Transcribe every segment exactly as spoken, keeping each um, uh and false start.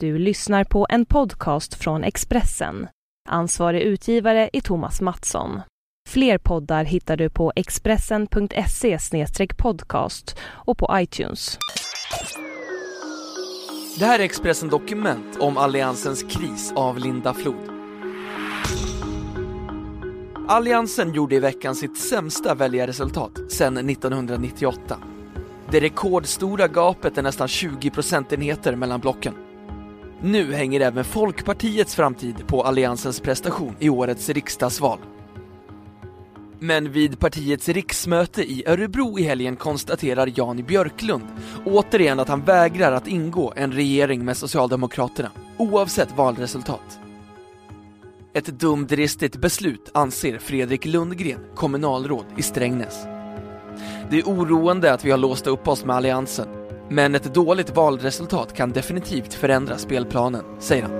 Du lyssnar på en podcast från Expressen. Ansvarig utgivare är Thomas Mattsson. Fler poddar hittar du på expressen punkt se slash podcast och på iTunes. Det här är Expressen Dokument om Alliansens kris av Linda Flod. Alliansen gjorde i veckan sitt sämsta väljarresultat sedan nittonhundranittioåtta. Det rekordstora gapet är nästan tjugo procentenheter mellan blocken. Nu hänger även Folkpartiets framtid på Alliansens prestation i årets riksdagsval. Men vid partiets riksmöte i Örebro i helgen konstaterar Jan Björklund återigen att han vägrar att ingå en regering med Socialdemokraterna, oavsett valresultat. Ett dumdristigt beslut anser Fredrik Lundgren, kommunalråd i Strängnäs. Det är oroande att vi har låst upp oss med Alliansen, men ett dåligt valresultat kan definitivt förändra spelplanen, säger han.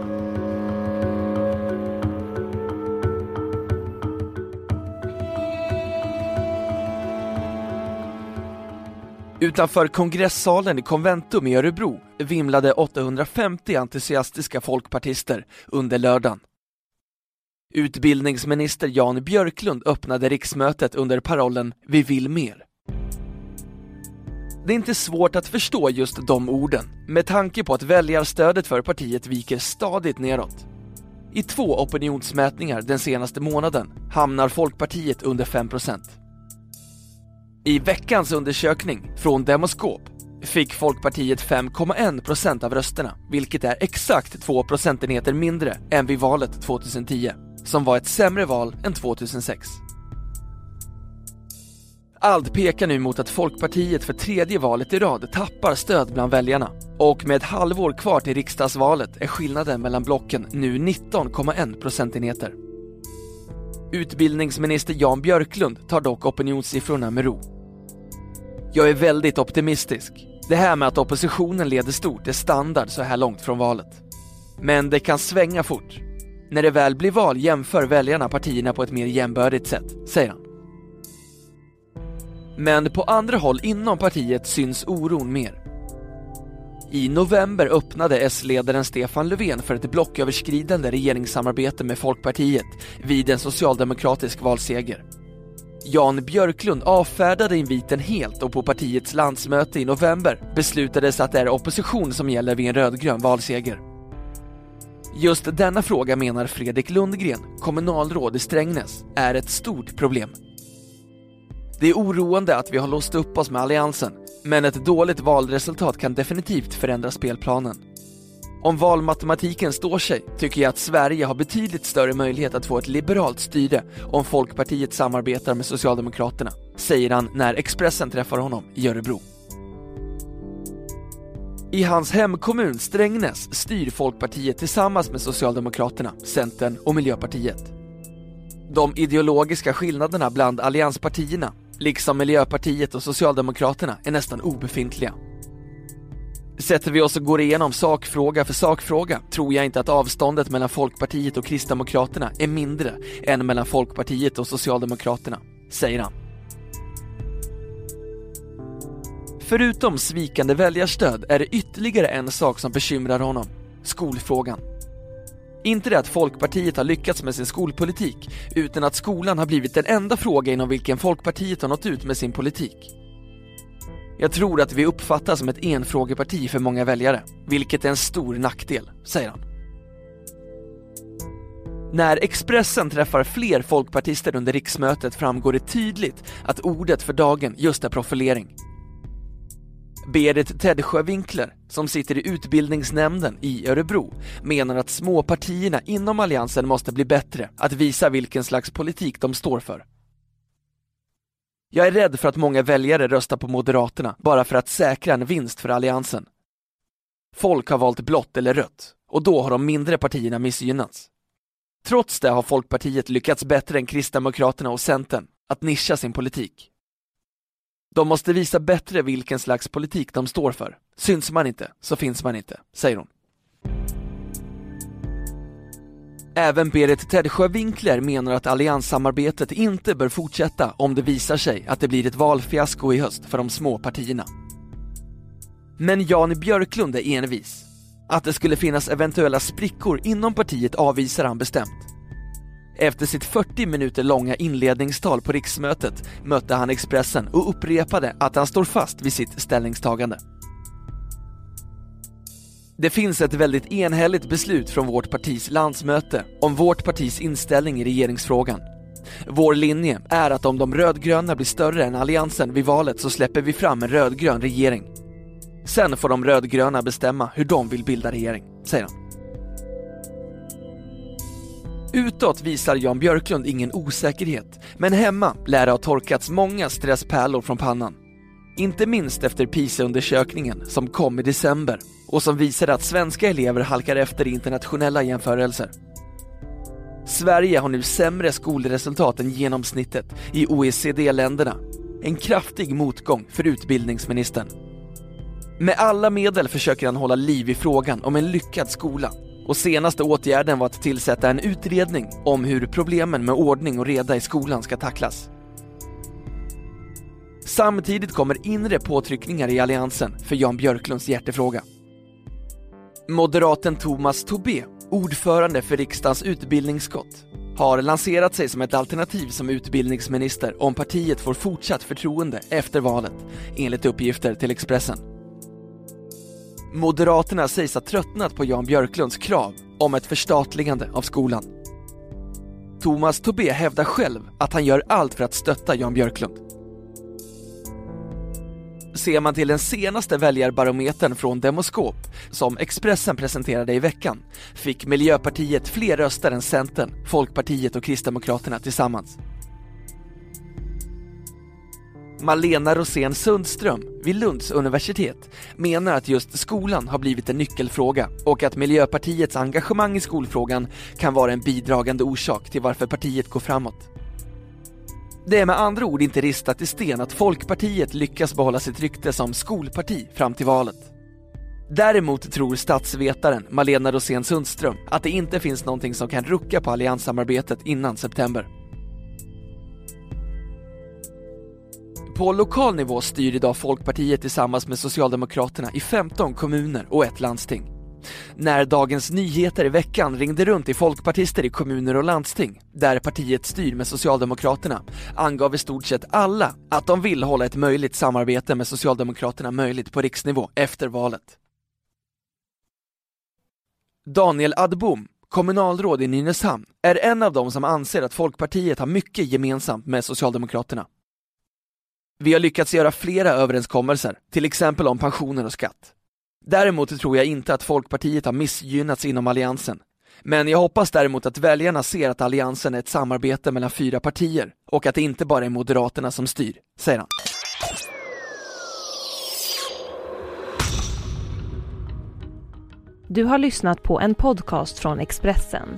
Utanför kongressalen i Konventum i Örebro vimlade åttahundrafemtio entusiastiska folkpartister under lördagen. Utbildningsminister Jan Björklund öppnade riksmötet under parollen "Vi vill mer". Det är inte svårt att förstå just de orden, med tanke på att väljarstödet för partiet viker stadigt neråt. I två opinionsmätningar den senaste månaden hamnar Folkpartiet under fem procent. I veckans undersökning från Demoskop fick Folkpartiet fem komma en procent av rösterna, vilket är exakt två procentenheter mindre än vid valet tjugohundratio, som var ett sämre val än tjugohundrasex. Allt pekar nu mot att Folkpartiet för tredje valet i rad tappar stöd bland väljarna. Och med ett halvår kvar till riksdagsvalet är skillnaden mellan blocken nu nitton komma en procentenheter. Utbildningsminister Jan Björklund tar dock opinionssiffrorna med ro. Jag är väldigt optimistisk. Det här med att oppositionen leder stort är standard så här långt från valet. Men det kan svänga fort. När det väl blir val jämför väljarna partierna på ett mer jämbördigt sätt, säger han. Men på andra håll inom partiet syns oron mer. I november öppnade S-ledaren Stefan Löfven för ett blocköverskridande regeringssamarbete med Folkpartiet vid en socialdemokratisk valseger. Jan Björklund avfärdade inviten helt och på partiets landsmöte i november beslutades att det är opposition som gäller vid en rödgrön valseger. Just denna fråga, menar Fredrik Lundgren, kommunalråd i Strängnäs, är ett stort problem. Det är oroande att vi har låst upp oss med Alliansen, men ett dåligt valresultat kan definitivt förändra spelplanen. Om valmatematiken står sig tycker jag att Sverige har betydligt större möjlighet att få ett liberalt styre om Folkpartiet samarbetar med Socialdemokraterna, säger han när Expressen träffar honom i Örebro. I hans hemkommun Strängnäs styr Folkpartiet tillsammans med Socialdemokraterna, Centern och Miljöpartiet. De ideologiska skillnaderna bland allianspartierna, liksom Miljöpartiet och Socialdemokraterna, är nästan obefintliga. Sätter vi oss och går igenom sakfråga för sakfråga tror jag inte att avståndet mellan Folkpartiet och Kristdemokraterna är mindre än mellan Folkpartiet och Socialdemokraterna, säger han. Förutom svikande väljarstöd är det ytterligare en sak som bekymrar honom: skolfrågan. Inte det att Folkpartiet har lyckats med sin skolpolitik, utan att skolan har blivit den enda fråga inom vilken Folkpartiet har nått ut med sin politik. Jag tror att vi uppfattas som ett enfrågeparti för många väljare, vilket är en stor nackdel, säger han. När Expressen träffar fler folkpartister under riksmötet framgår det tydligt att ordet för dagen just är profilering. Berit Tedsjövinkler, som sitter i utbildningsnämnden i Örebro, menar att småpartierna inom Alliansen måste bli bättre att visa vilken slags politik de står för. Jag är rädd för att många väljare röstar på Moderaterna bara för att säkra en vinst för Alliansen. Folk har valt blått eller rött, och då har de mindre partierna missgynnats. Trots det har Folkpartiet lyckats bättre än Kristdemokraterna och Centern att nischa sin politik. De måste visa bättre vilken slags politik de står för. Syns man inte, så finns man inte, säger hon. Även Berit Tedsjövinkler menar att allianssamarbetet inte bör fortsätta om det visar sig att det blir ett valfiasko i höst för de små partierna. Men Jan Björklund är envis. Att det skulle finnas eventuella sprickor inom partiet avvisar han bestämt. Efter sitt fyrtio minuter långa inledningstal på riksmötet mötte han Expressen och upprepade att han står fast vid sitt ställningstagande. Det finns ett väldigt enhälligt beslut från vårt partis landsmöte om vårt partis inställning i regeringsfrågan. Vår linje är att om de rödgröna blir större än alliansen vid valet så släpper vi fram en rödgrön regering. Sen får de rödgröna bestämma hur de vill bilda regering, säger han. Utåt visar Jan Björklund ingen osäkerhet, men hemma lär det ha torkats många stresspärlor från pannan. Inte minst efter PISA-undersökningen som kom i december och som visade att svenska elever halkar efter i internationella jämförelser. Sverige har nu sämre skolresultat än genomsnittet i O E C D-länderna. En kraftig motgång för utbildningsministern. Med alla medel försöker han hålla liv i frågan om en lyckad skola. Och senaste åtgärden var att tillsätta en utredning om hur problemen med ordning och reda i skolan ska tacklas. Samtidigt kommer inre påtryckningar i alliansen för Jan Björklunds hjärtefråga. Moderaten Thomas Tobé, ordförande för riksdagens utbildningsskott, har lanserat sig som ett alternativ som utbildningsminister om partiet får fortsatt förtroende efter valet, enligt uppgifter till Expressen. Moderaterna sägs ha tröttnat på Jan Björklunds krav om ett förstatligande av skolan. Thomas Tobé hävdar själv att han gör allt för att stötta Jan Björklund. Ser man till den senaste väljarbarometern från Demoskop, som Expressen presenterade i veckan, fick Miljöpartiet fler röster än Centern, Folkpartiet och Kristdemokraterna tillsammans. Malena Rosén Sundström vid Lunds universitet menar att just skolan har blivit en nyckelfråga och att Miljöpartiets engagemang i skolfrågan kan vara en bidragande orsak till varför partiet går framåt. Det är med andra ord inte ristat i sten att Folkpartiet lyckas behålla sitt rykte som skolparti fram till valet. Däremot tror statsvetaren Malena Rosén Sundström att det inte finns någonting som kan rucka på allianssamarbetet innan september. På lokal nivå styr idag Folkpartiet tillsammans med Socialdemokraterna i femton kommuner och ett landsting. När Dagens Nyheter i veckan ringde runt till folkpartister i kommuner och landsting, där partiet styr med Socialdemokraterna, angav i stort sett alla att de vill hålla ett möjligt samarbete med Socialdemokraterna möjligt på riksnivå efter valet. Daniel Adbom, kommunalråd i Nynäshamn, är en av dem som anser att Folkpartiet har mycket gemensamt med Socialdemokraterna. Vi har lyckats göra flera överenskommelser, till exempel om pensioner och skatt. Däremot tror jag inte att Folkpartiet har missgynnats inom alliansen. Men jag hoppas däremot att väljarna ser att alliansen är ett samarbete mellan fyra partier och att det inte bara är Moderaterna som styr, säger han. Du har lyssnat på en podcast från Expressen.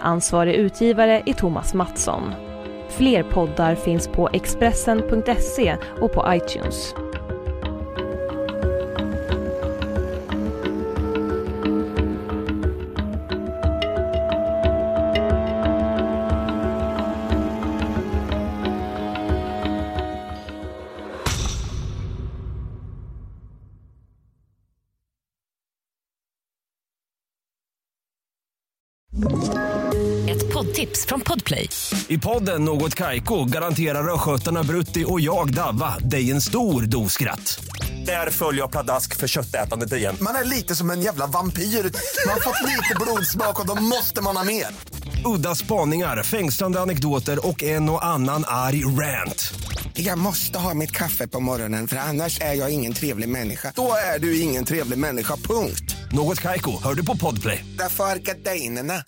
Ansvarig utgivare är Thomas Mattsson. Fler poddar finns på Expressen punkt se och på iTunes. Tips från Podplay. I podden Något Kaiko garanterar röskötarna Brutti och jag Davva dig en stor doskratt. Där följer jag pladask för köttätandet igen. Man är lite som en jävla vampyr. Man har fått lite blodsmak och då måste man ha mer. Udda spaningar, fängslande anekdoter och en och annan arg rant. Jag måste ha mitt kaffe på morgonen för annars är jag ingen trevlig människa. Då är du ingen trevlig människa, punkt. Något Kaiko, hör du på Podplay. Därför är gardinerna.